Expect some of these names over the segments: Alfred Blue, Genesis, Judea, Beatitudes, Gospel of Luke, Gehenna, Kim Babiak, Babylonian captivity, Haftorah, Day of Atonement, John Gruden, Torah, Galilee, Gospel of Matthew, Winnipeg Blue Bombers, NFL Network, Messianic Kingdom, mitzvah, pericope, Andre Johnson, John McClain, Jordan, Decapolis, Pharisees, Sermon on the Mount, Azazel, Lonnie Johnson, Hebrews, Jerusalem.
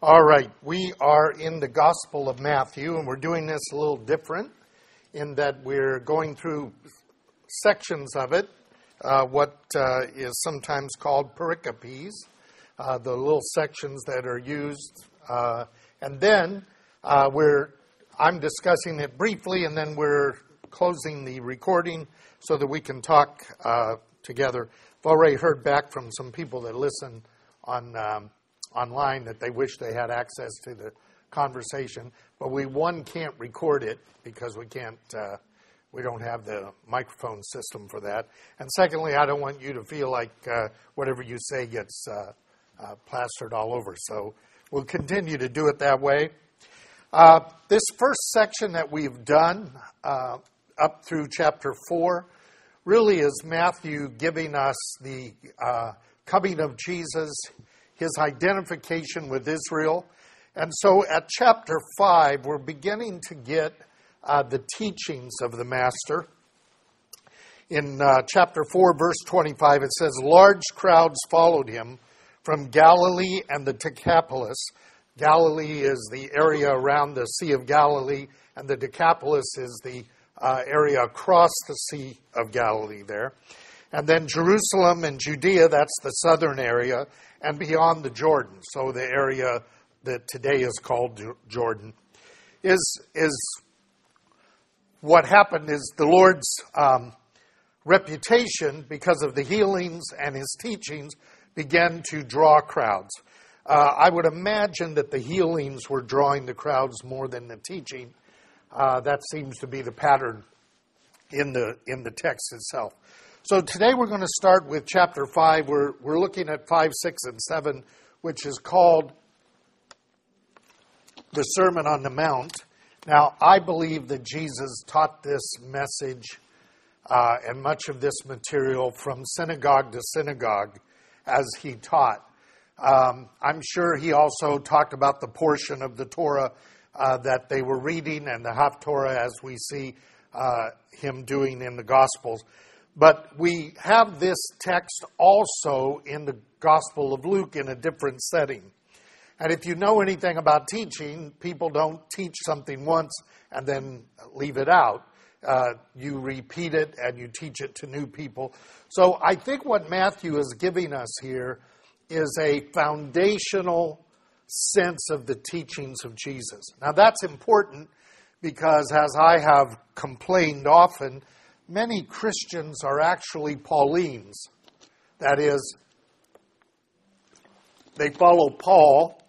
All right, we are in the Gospel of Matthew, and we're doing this a little different in that we're going through sections of it, what is sometimes called pericopes, the little sections that are used. And then I'm discussing it briefly, and then we're closing the recording so that we can talk together. I've already heard back from some people that listen on online that they wish they had access to the conversation, but one can't record it because we don't have the microphone system for that. And secondly, I don't want you to feel like whatever you say gets plastered all over. So we'll continue to do it that way. This first section that we've done up through chapter 4 really is Matthew giving us the coming of Jesus, his identification with Israel. And so at chapter 5, we're beginning to get the teachings of the Master. In chapter 4, verse 25, it says, "Large crowds followed him from Galilee and the Decapolis." Galilee is the area around the Sea of Galilee, and the Decapolis is the area across the Sea of Galilee there. And then Jerusalem and Judea, that's the southern area, and beyond the Jordan, so the area that today is called Jordan, is what happened is the Lord's reputation, because of the healings and his teachings, began to draw crowds. I would imagine that the healings were drawing the crowds more than the teaching. That seems to be the pattern in the text itself. So today we're going to start with chapter 5. We're looking at 5, 6, and 7, which is called the Sermon on the Mount. Now, I believe that Jesus taught this message and much of this material from synagogue to synagogue as he taught. I'm sure he also talked about the portion of the Torah that they were reading and the Haftorah as we see him doing in the Gospels. But we have this text also in the Gospel of Luke in a different setting. And if you know anything about teaching, people don't teach something once and then leave it out. You repeat it and you teach it to new people. So I think what Matthew is giving us here is a foundational sense of the teachings of Jesus. Now that's important because, as I have complained often, many Christians are actually Paulines. That is, they follow Paul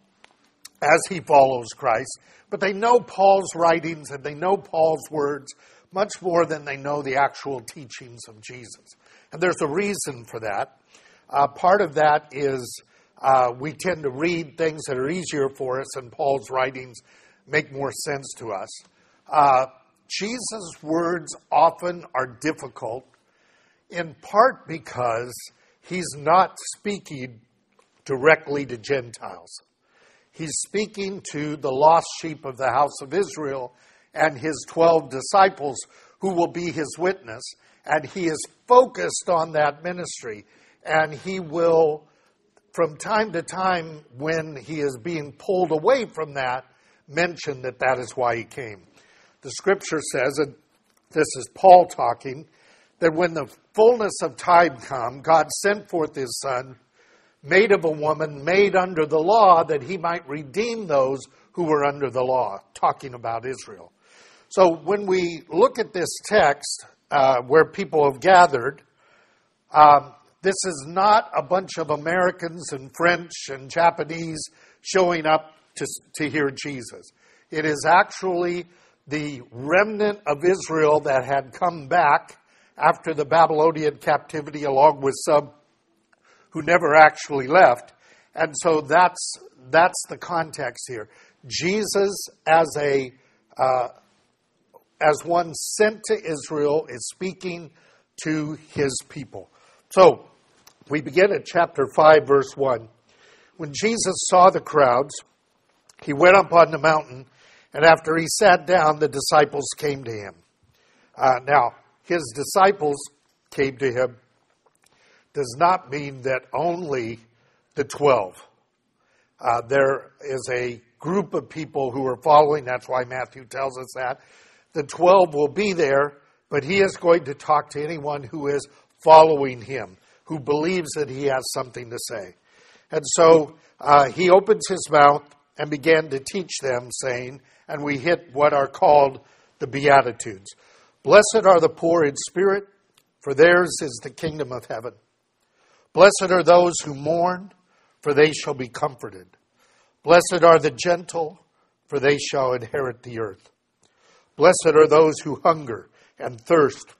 as he follows Christ, but they know Paul's writings and they know Paul's words much more than they know the actual teachings of Jesus. And there's a reason for that. Part of that is we tend to read things that are easier for us, and Paul's writings make more sense to us. Jesus' words often are difficult, in part because he's not speaking directly to Gentiles. He's speaking to the lost sheep of the house of Israel and his 12 disciples who will be his witness, and he is focused on that ministry. And he will, from time to time, when he is being pulled away from that, mention that that is why he came. The scripture says, and this is Paul talking, that when the fullness of time come, God sent forth his son, made of a woman, made under the law, that he might redeem those who were under the law, talking about Israel. So when we look at this text where people have gathered, this is not a bunch of Americans and French and Japanese showing up to hear Jesus. It is actually the remnant of Israel that had come back after the Babylonian captivity, along with some who never actually left. And so that's the context here. Jesus, as one sent to Israel, is speaking to his people. So we begin at chapter 5, verse 1. "When Jesus saw the crowds, he went up on the mountain, and after he sat down, the disciples came to him." Now, his disciples came to him does not mean that only the 12. There is a group of people who are following. That's why Matthew tells us that. The 12 will be there, but he is going to talk to anyone who is following him, who believes that he has something to say. And so he opens his mouth and began to teach them, saying, and we hit what are called the Beatitudes. Blessed are the poor in spirit, for theirs is the kingdom of heaven. Blessed are those who mourn, for they shall be comforted. Blessed are the gentle, for they shall inherit the earth. Blessed are those who hunger and thirst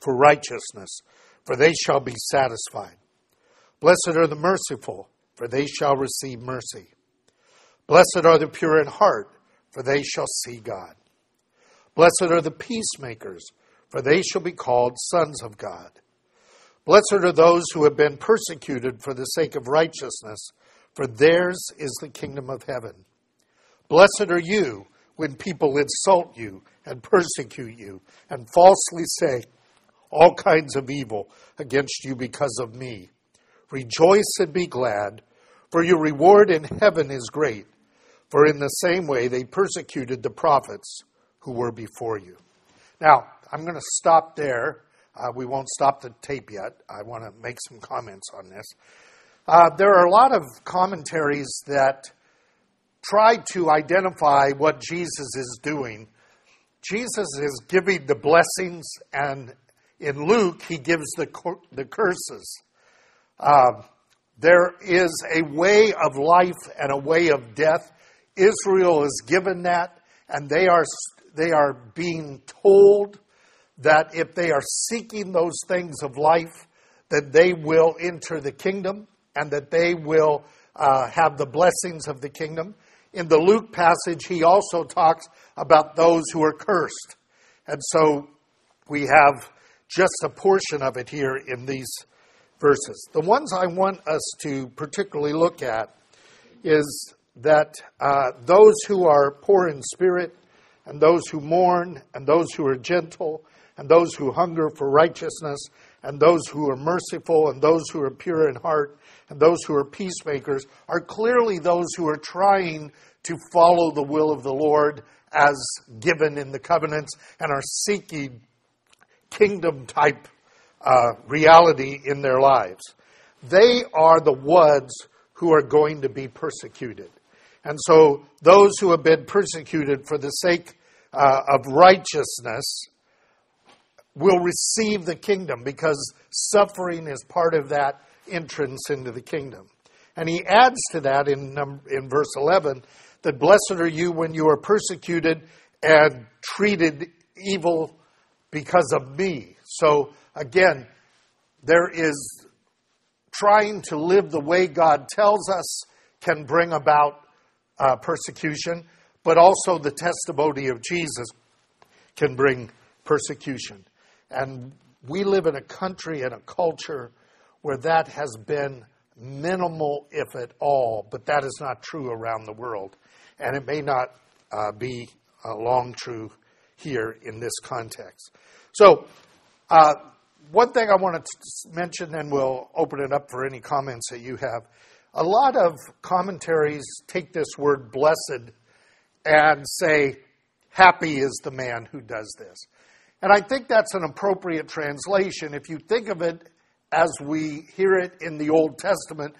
for righteousness, for they shall be satisfied. Blessed are the merciful, for they shall receive mercy. Blessed are the pure in heart, for they shall see God. Blessed are the peacemakers, for they shall be called sons of God. Blessed are those who have been persecuted for the sake of righteousness, for theirs is the kingdom of heaven. Blessed are you when people insult you and persecute you and falsely say all kinds of evil against you because of me. Rejoice and be glad, for your reward in heaven is great. For in the same way they persecuted the prophets who were before you. Now, I'm going to stop there. We won't stop the tape yet. I want to make some comments on this. There are a lot of commentaries that try to identify what Jesus is doing. Jesus is giving the blessings, and in Luke, he gives the curses. There is a way of life and a way of death. Israel is given that, and they are being told that if they are seeking those things of life, that they will enter the kingdom and that they will have the blessings of the kingdom. In the Luke passage, he also talks about those who are cursed. And so we have just a portion of it here in these verses. The ones I want us to particularly look at is that those who are poor in spirit, and those who mourn, and those who are gentle, and those who hunger for righteousness, and those who are merciful, and those who are pure in heart, and those who are peacemakers, are clearly those who are trying to follow the will of the Lord as given in the covenants, and are seeking kingdom-type reality in their lives. They are the ones who are going to be persecuted. And so those who have been persecuted for the sake of righteousness will receive the kingdom, because suffering is part of that entrance into the kingdom. And he adds to that in verse 11 that blessed are you when you are persecuted and treated evil because of me. So again, there is trying to live the way God tells us can bring about persecution, but also the testimony of Jesus can bring persecution. And we live in a country and a culture where that has been minimal, if at all, but that is not true around the world. And it may not be long true here in this context. So one thing I want to mention, and we'll open it up for any comments that you have. A lot of commentaries take this word blessed and say, happy is the man who does this. And I think that's an appropriate translation. If you think of it as we hear it in the Old Testament,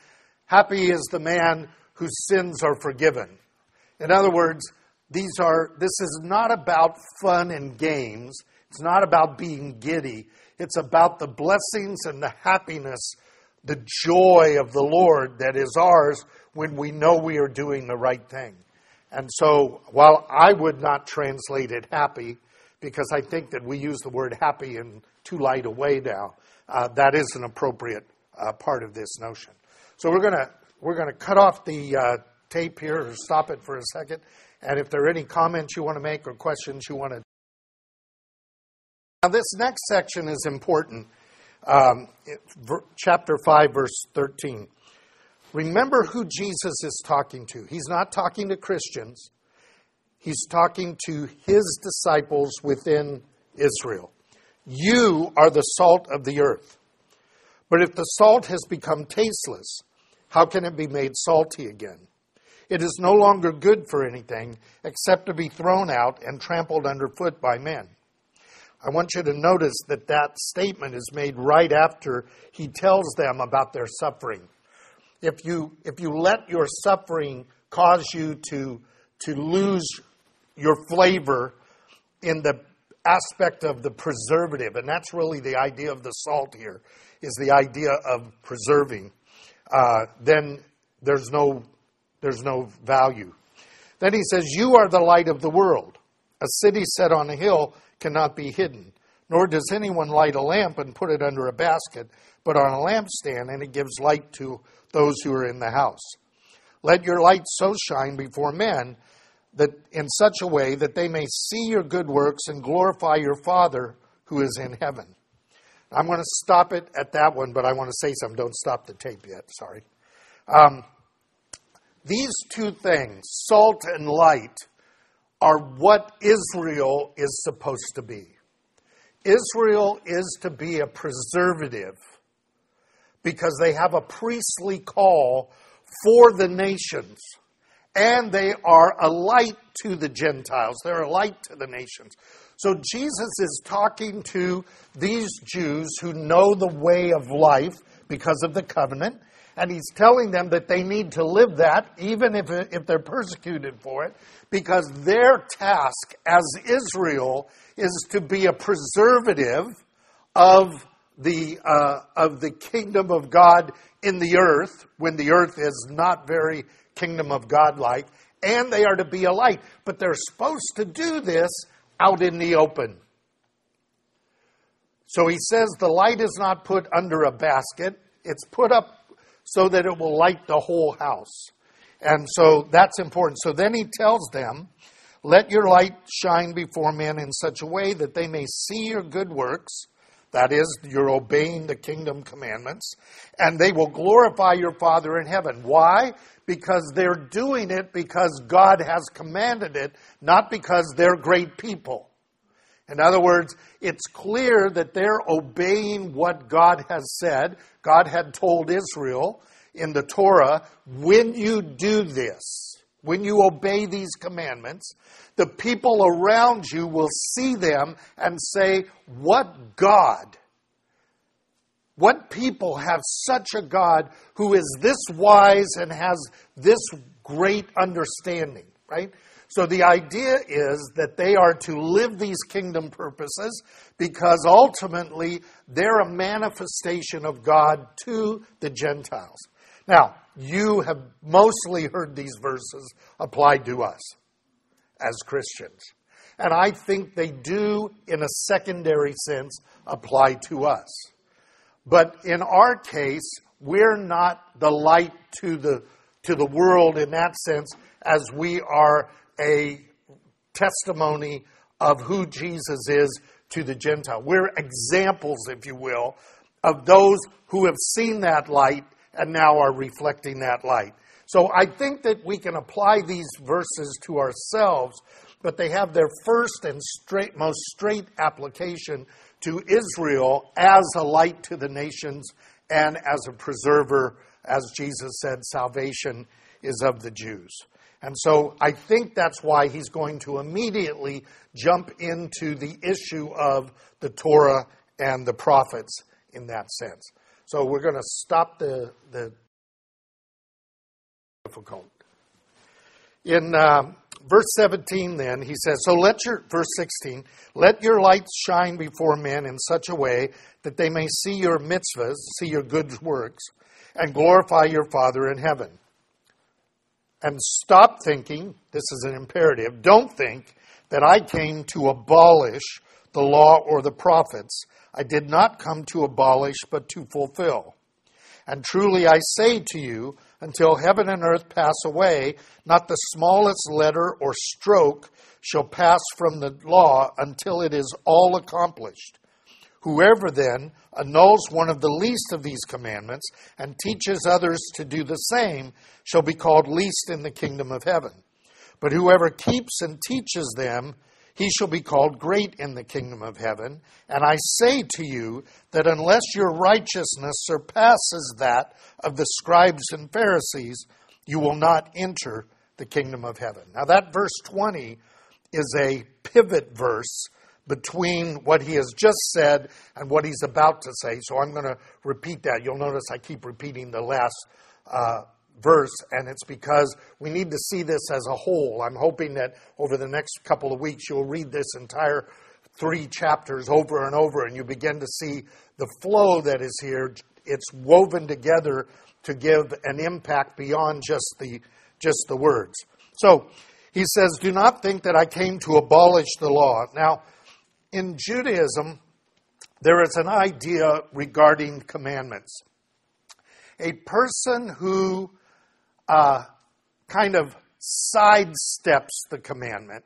happy is the man whose sins are forgiven. In other words, this is not about fun and games. It's not about being giddy. It's about the blessings and the happiness, the joy of the Lord that is ours when we know we are doing the right thing. And so while I would not translate it happy, because I think that we use the word happy in too light a way now, that is an appropriate part of this notion. So we're going to cut off the tape here, or stop it for a second. And if there are any comments you want to make or questions you want to... Now this next section is important. Chapter 5, verse 13. Remember who Jesus is talking to. He's not talking to Christians. He's talking to his disciples within Israel. You are the salt of the earth. But if the salt has become tasteless, how can it be made salty again? It is no longer good for anything except to be thrown out and trampled underfoot by men. I want you to notice that that statement is made right after he tells them about their suffering. If you let your suffering cause you to lose your flavor in the aspect of the preservative, and that's really the idea of the salt here, is the idea of preserving, then there's no value. Then he says, "You are the light of the world. A city set on a hill cannot be hidden, nor does anyone light a lamp and put it under a basket, but on a lampstand, and it gives light to those who are in the house. Let your light so shine before men that in such a way that they may see your good works and glorify your Father who is in heaven." I'm going to stop it at that one, but I want to say something. Don't stop the tape yet, sorry. These two things, salt and light, are what Israel is supposed to be. Israel is to be a preservative because they have a priestly call for the nations. And they are a light to the Gentiles. They're a light to the nations. So Jesus is talking to these Jews who know the way of life because of the covenant. And he's telling them that they need to live that, even if they're persecuted for it, because their task as Israel is to be a preservative of the kingdom of God in the earth, when the earth is not very kingdom of God-like, and they are to be a light. But they're supposed to do this out in the open. So he says the light is not put under a basket. It's put up so that it will light the whole house. And so that's important. So then he tells them, let your light shine before men in such a way that they may see your good works, that is, you're obeying the kingdom commandments, and they will glorify your Father in heaven. Why? Because they're doing it because God has commanded it, not because they're great people. In other words, it's clear that they're obeying what God has said. God had told Israel in the Torah, when you do this, when you obey these commandments, the people around you will see them and say, what God? What people have such a God who is this wise and has this great understanding, right? So the idea is that they are to live these kingdom purposes because ultimately they're a manifestation of God to the Gentiles. Now, you have mostly heard these verses applied to us as Christians. And I think they do, in a secondary sense, apply to us. But in our case, we're not the light to the world in that sense, as we are a testimony of who Jesus is to the Gentile. We're examples, if you will, of those who have seen that light and now are reflecting that light. So I think that we can apply these verses to ourselves, but they have their first and most straight application to Israel as a light to the nations and as a preserver. As Jesus said, salvation is of the Jews. And so I think that's why he's going to immediately jump into the issue of the Torah and the prophets in that sense. So we're going to stop the difficult. In verse 17 then, he says, verse 16, let your lights shine before men in such a way that they may see your mitzvahs, see your good works, and glorify your Father in heaven. And stop thinking, this is an imperative, don't think that I came to abolish the law or the prophets. I did not come to abolish, but to fulfill. And truly I say to you, until heaven and earth pass away, not the smallest letter or stroke shall pass from the law until it is all accomplished. Whoever then annuls one of the least of these commandments and teaches others to do the same shall be called least in the kingdom of heaven. But whoever keeps and teaches them, he shall be called great in the kingdom of heaven. And I say to you that unless your righteousness surpasses that of the scribes and Pharisees, you will not enter the kingdom of heaven. Now that verse 20 is a pivot verse between what he has just said and what he's about to say. So I'm going to repeat that. You'll notice I keep repeating the last verse, and it's because we need to see this as a whole. I'm hoping that over the next couple of weeks you'll read this entire 3 chapters over and over, and you begin to see the flow that is here. It's woven together to give an impact beyond just the words. So he says, "Do not think that I came to abolish the law." Now, in Judaism, there is an idea regarding commandments. A person who kind of sidesteps the commandment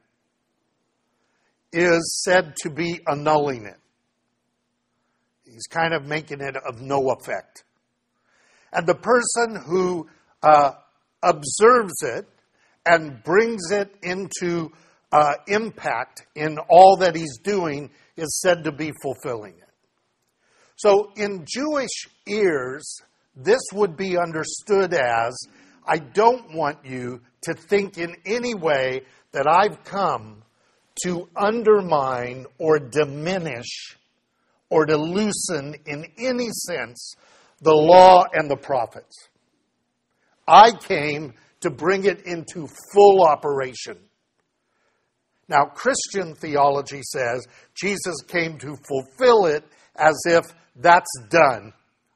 is said to be annulling it. He's kind of making it of no effect. And the person who observes it and brings it into impact in all that he's doing is said to be fulfilling it. So in Jewish ears, this would be understood as, I don't want you to think in any way that I've come to undermine or diminish or to loosen in any sense the law and the prophets. I came to bring it into full operation. Now, Christian theology says Jesus came to fulfill it as if that's done.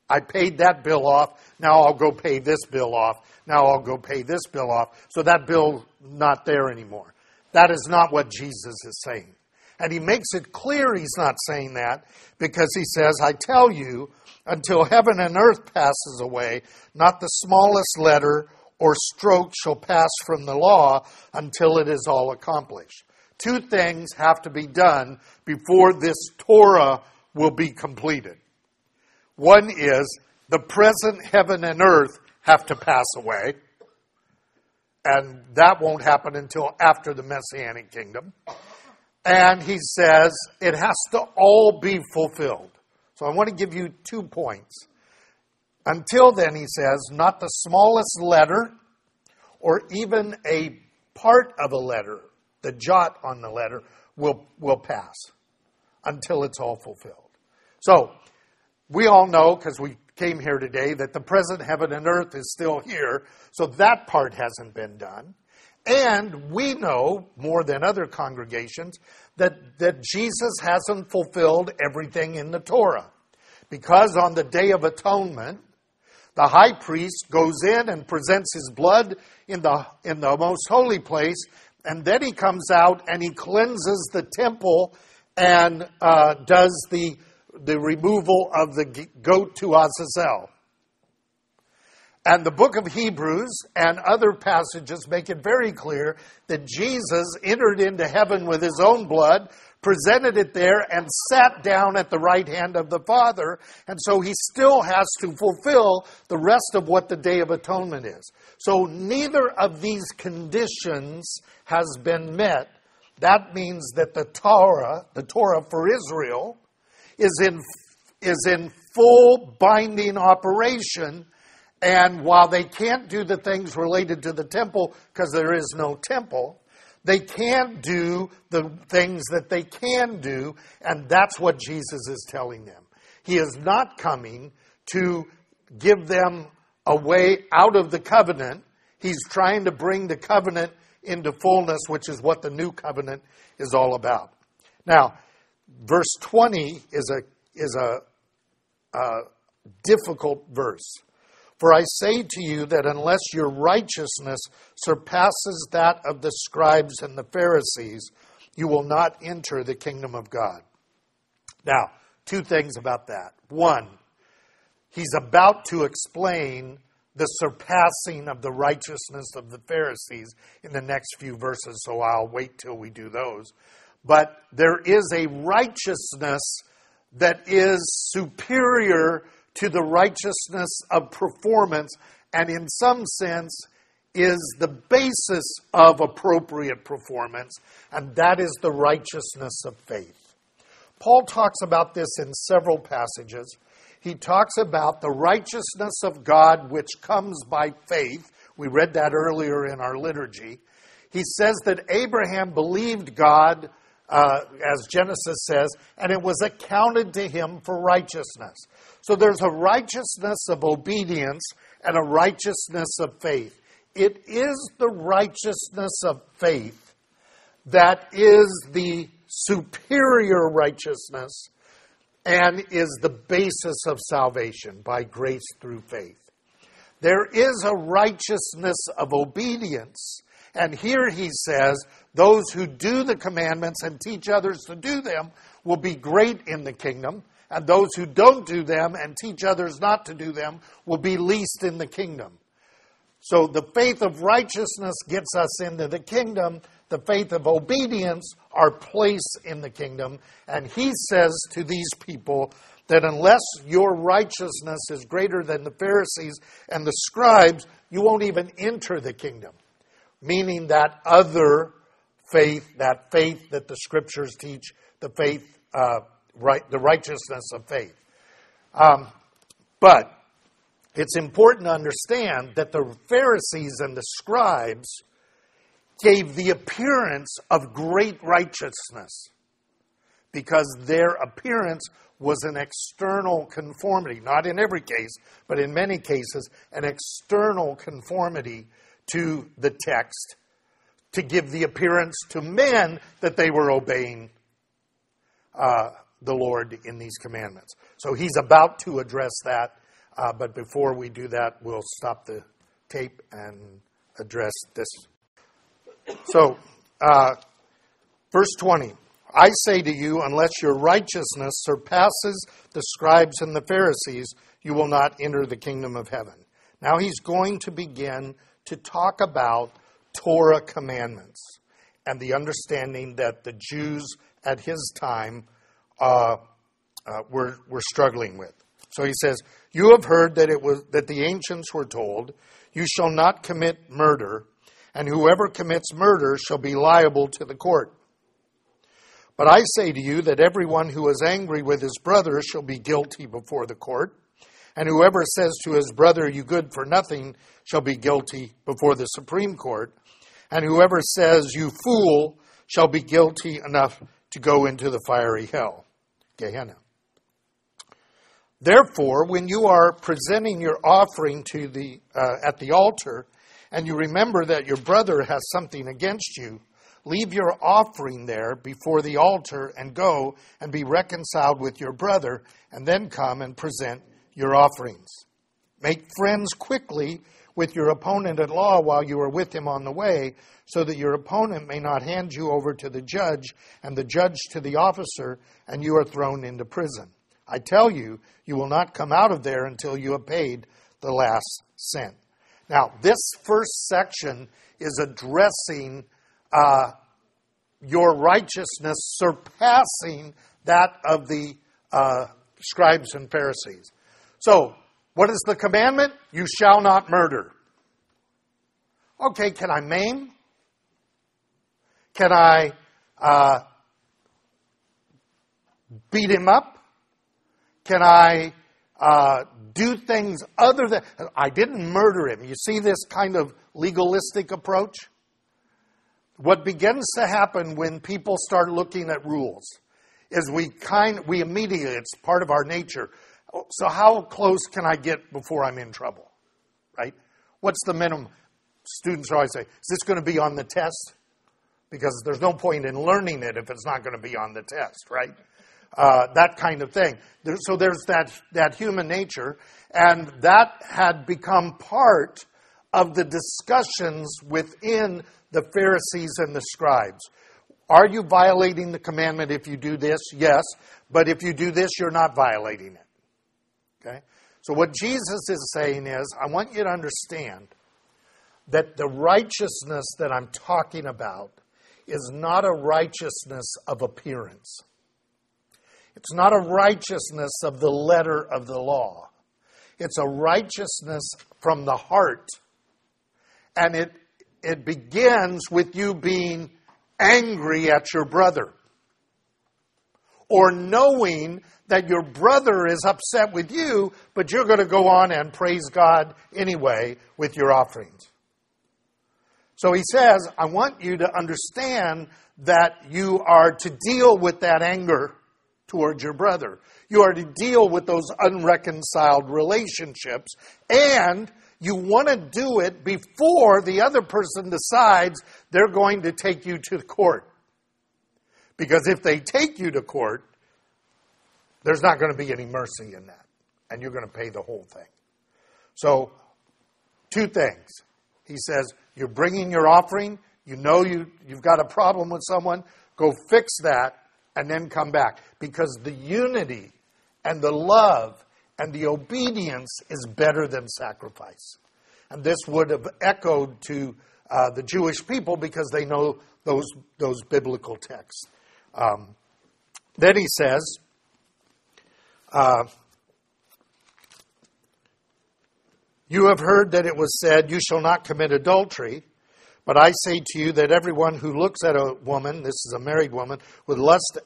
I paid that bill off, now I'll go pay this bill off, now I'll go pay this bill off, so that bill's not there anymore. That is not what Jesus is saying. And he makes it clear he's not saying that, because he says, I tell you, until heaven and earth passes away, not the smallest letter or stroke shall pass from the law until it is all accomplished. 2 things have to be done before this Torah will be completed. One is, the present heaven and earth have to pass away, and that won't happen until after the Messianic Kingdom. And he says it has to all be fulfilled. So I want to give you 2 points. Until then, he says, not the smallest letter or even a part of a letter, the jot on the letter, will pass until it's all fulfilled. So we all know, because we came here today, that the present heaven and earth is still here. So that part hasn't been done. And we know, more than other congregations, that Jesus hasn't fulfilled everything in the Torah. Because on the Day of Atonement, the high priest goes in and presents his blood in the most holy place, and then he comes out and he cleanses the temple and does the removal of the goat to Azazel. And the book of Hebrews and other passages make it very clear that Jesus entered into heaven with his own blood, presented it there, and sat down at the right hand of the Father. And so he still has to fulfill the rest of what the Day of Atonement is. So neither of these conditions has been met. That means that the Torah for Israel, is in full binding operation. And while they can't do the things related to the temple because there is no temple, they can do the things that they can do, and that's what Jesus is telling them. He is not coming to give them a way out of the covenant. He's trying to bring the covenant into fullness, which is what the new covenant is all about. Now, verse 20 is a difficult verse. For I say to you that unless your righteousness surpasses that of the scribes and the Pharisees, you will not enter the kingdom of God. Now, 2 things about that. 1, he's about to explain the surpassing of the righteousness of the Pharisees in the next few verses, so I'll wait till we do those. But there is a righteousness that is superior to the righteousness of performance, and in some sense is the basis of appropriate performance, and that is the righteousness of faith. Paul talks about this in several passages. He talks about the righteousness of God which comes by faith, We read that earlier in our liturgy. He says that Abraham believed God, as Genesis says, and it was accounted to him for righteousness. So there's a righteousness of obedience and a righteousness of faith. It is the righteousness of faith that is the superior righteousness and is the basis of salvation by grace through faith. There is a righteousness of obedience, and here he says, those who do the commandments and teach others to do them will be great in the kingdom, and those who don't do them and teach others not to do them will be least in the kingdom. So the faith of righteousness gets us into the kingdom. The faith of obedience, our place in the kingdom. And he says to these people that unless your righteousness is greater than the Pharisees and the scribes, you won't even enter the kingdom. Meaning that other faith, that faith that the scriptures teach, the faith, the righteousness of faith. But it's important to understand that the Pharisees and the scribes gave the appearance of great righteousness because their appearance was an external conformity, not in every case, but in many cases, an external conformity to the text to give the appearance to men that they were obeying the Lord in these commandments. So he's about to address that, but before we do that, we'll stop the tape and address this. So, verse 20, I say to you, unless your righteousness surpasses the scribes and the Pharisees, you will not enter the kingdom of heaven. Now he's going to begin to talk about Torah commandments and the understanding that the Jews at his time were struggling with. So he says, you have heard that the ancients were told, you shall not commit murder, and whoever commits murder shall be liable to the court. But I say to you that everyone who is angry with his brother shall be guilty before the court, and whoever says to his brother, you good for nothing, shall be guilty before the Supreme Court, and whoever says, you fool, shall be guilty enough to go into the fiery hell, Gehenna. Therefore, when you are presenting your offering to the at the altar, and you remember that your brother has something against you, leave your offering there before the altar and go and be reconciled with your brother, and then come and present your offerings. Make friends quickly with your opponent at law while you are with him on the way, so that your opponent may not hand you over to the judge, and the judge to the officer, and you are thrown into prison. I tell you, you will not come out of there until you have paid the last cent. Now, this first section is addressing your righteousness surpassing that of the scribes and Pharisees. So, what is the commandment? You shall not murder. Okay, can I maim? Can I beat him up? Can I do things other than... I didn't murder him. You see this kind of legalistic approach? What begins to happen when people start looking at rules is we immediately, it's part of our nature. So how close can I get before I'm in trouble? Right? What's the minimum? Students always say, is this going to be on the test? Because there's no point in learning it if it's not going to be on the test, right? That kind of thing. So there's that human nature, and that had become part of the discussions within the Pharisees and the scribes. Are you violating the commandment if you do this? Yes, but if you do this, you're not violating it. Okay? So what Jesus is saying is, I want you to understand that the righteousness that I'm talking about is not a righteousness of appearance. It's not a righteousness of the letter of the law. It's a righteousness from the heart. And it begins with you being angry at your brother. Or knowing that your brother is upset with you, but you're going to go on and praise God anyway with your offerings. So he says, I want you to understand that you are to deal with that anger towards your brother. You are to deal with those unreconciled relationships. And you want to do it before the other person decides they're going to take you to court. Because if they take you to court, there's not going to be any mercy in that. And you're going to pay the whole thing. So, two things. He says, you're bringing your offering. You know you've got a problem with someone. Go fix that and then come back. Because the unity and the love and the obedience is better than sacrifice. And this would have echoed to the Jewish people because they know those biblical texts. Then he says, you have heard that it was said, you shall not commit adultery. But I say to you that everyone who looks at a woman, this is a married woman, with lust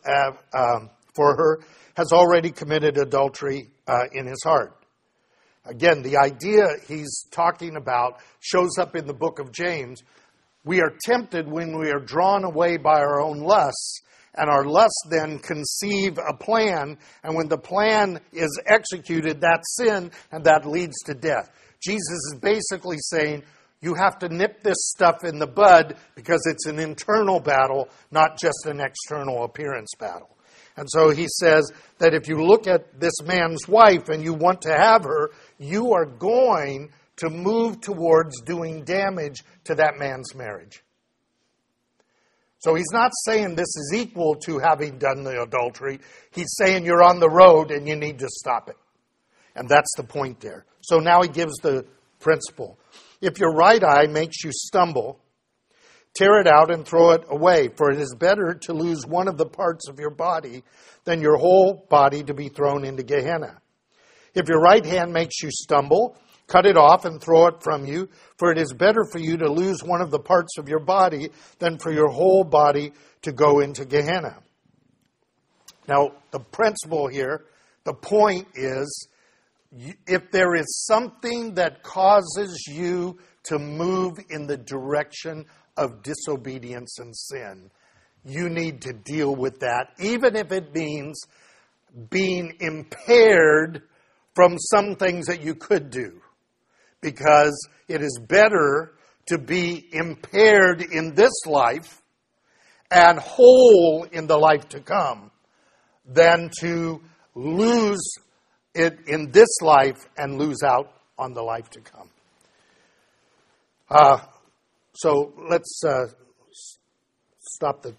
for her, has already committed adultery in his heart. Again, the idea he's talking about shows up in the book of James. We are tempted when we are drawn away by our own lusts, and our lusts then conceive a plan, and when the plan is executed, that's sin, and that leads to death. Jesus is basically saying, you have to nip this stuff in the bud because it's an internal battle, not just an external appearance battle. And so he says that if you look at this man's wife and you want to have her, you are going to move towards doing damage to that man's marriage. So he's not saying this is equal to having done the adultery. He's saying you're on the road and you need to stop it. And that's the point there. So now he gives the principle. If your right eye makes you stumble, tear it out and throw it away, for it is better to lose one of the parts of your body than your whole body to be thrown into Gehenna. If your right hand makes you stumble, cut it off and throw it from you, for it is better for you to lose one of the parts of your body than for your whole body to go into Gehenna. Now, the principle here, the point is, if there is something that causes you to move in the direction of disobedience and sin, you need to deal with that, even if it means being impaired from some things that you could do. Because it is better to be impaired in this life and whole in the life to come than to lose it in this life and lose out on the life to come. So let's stop the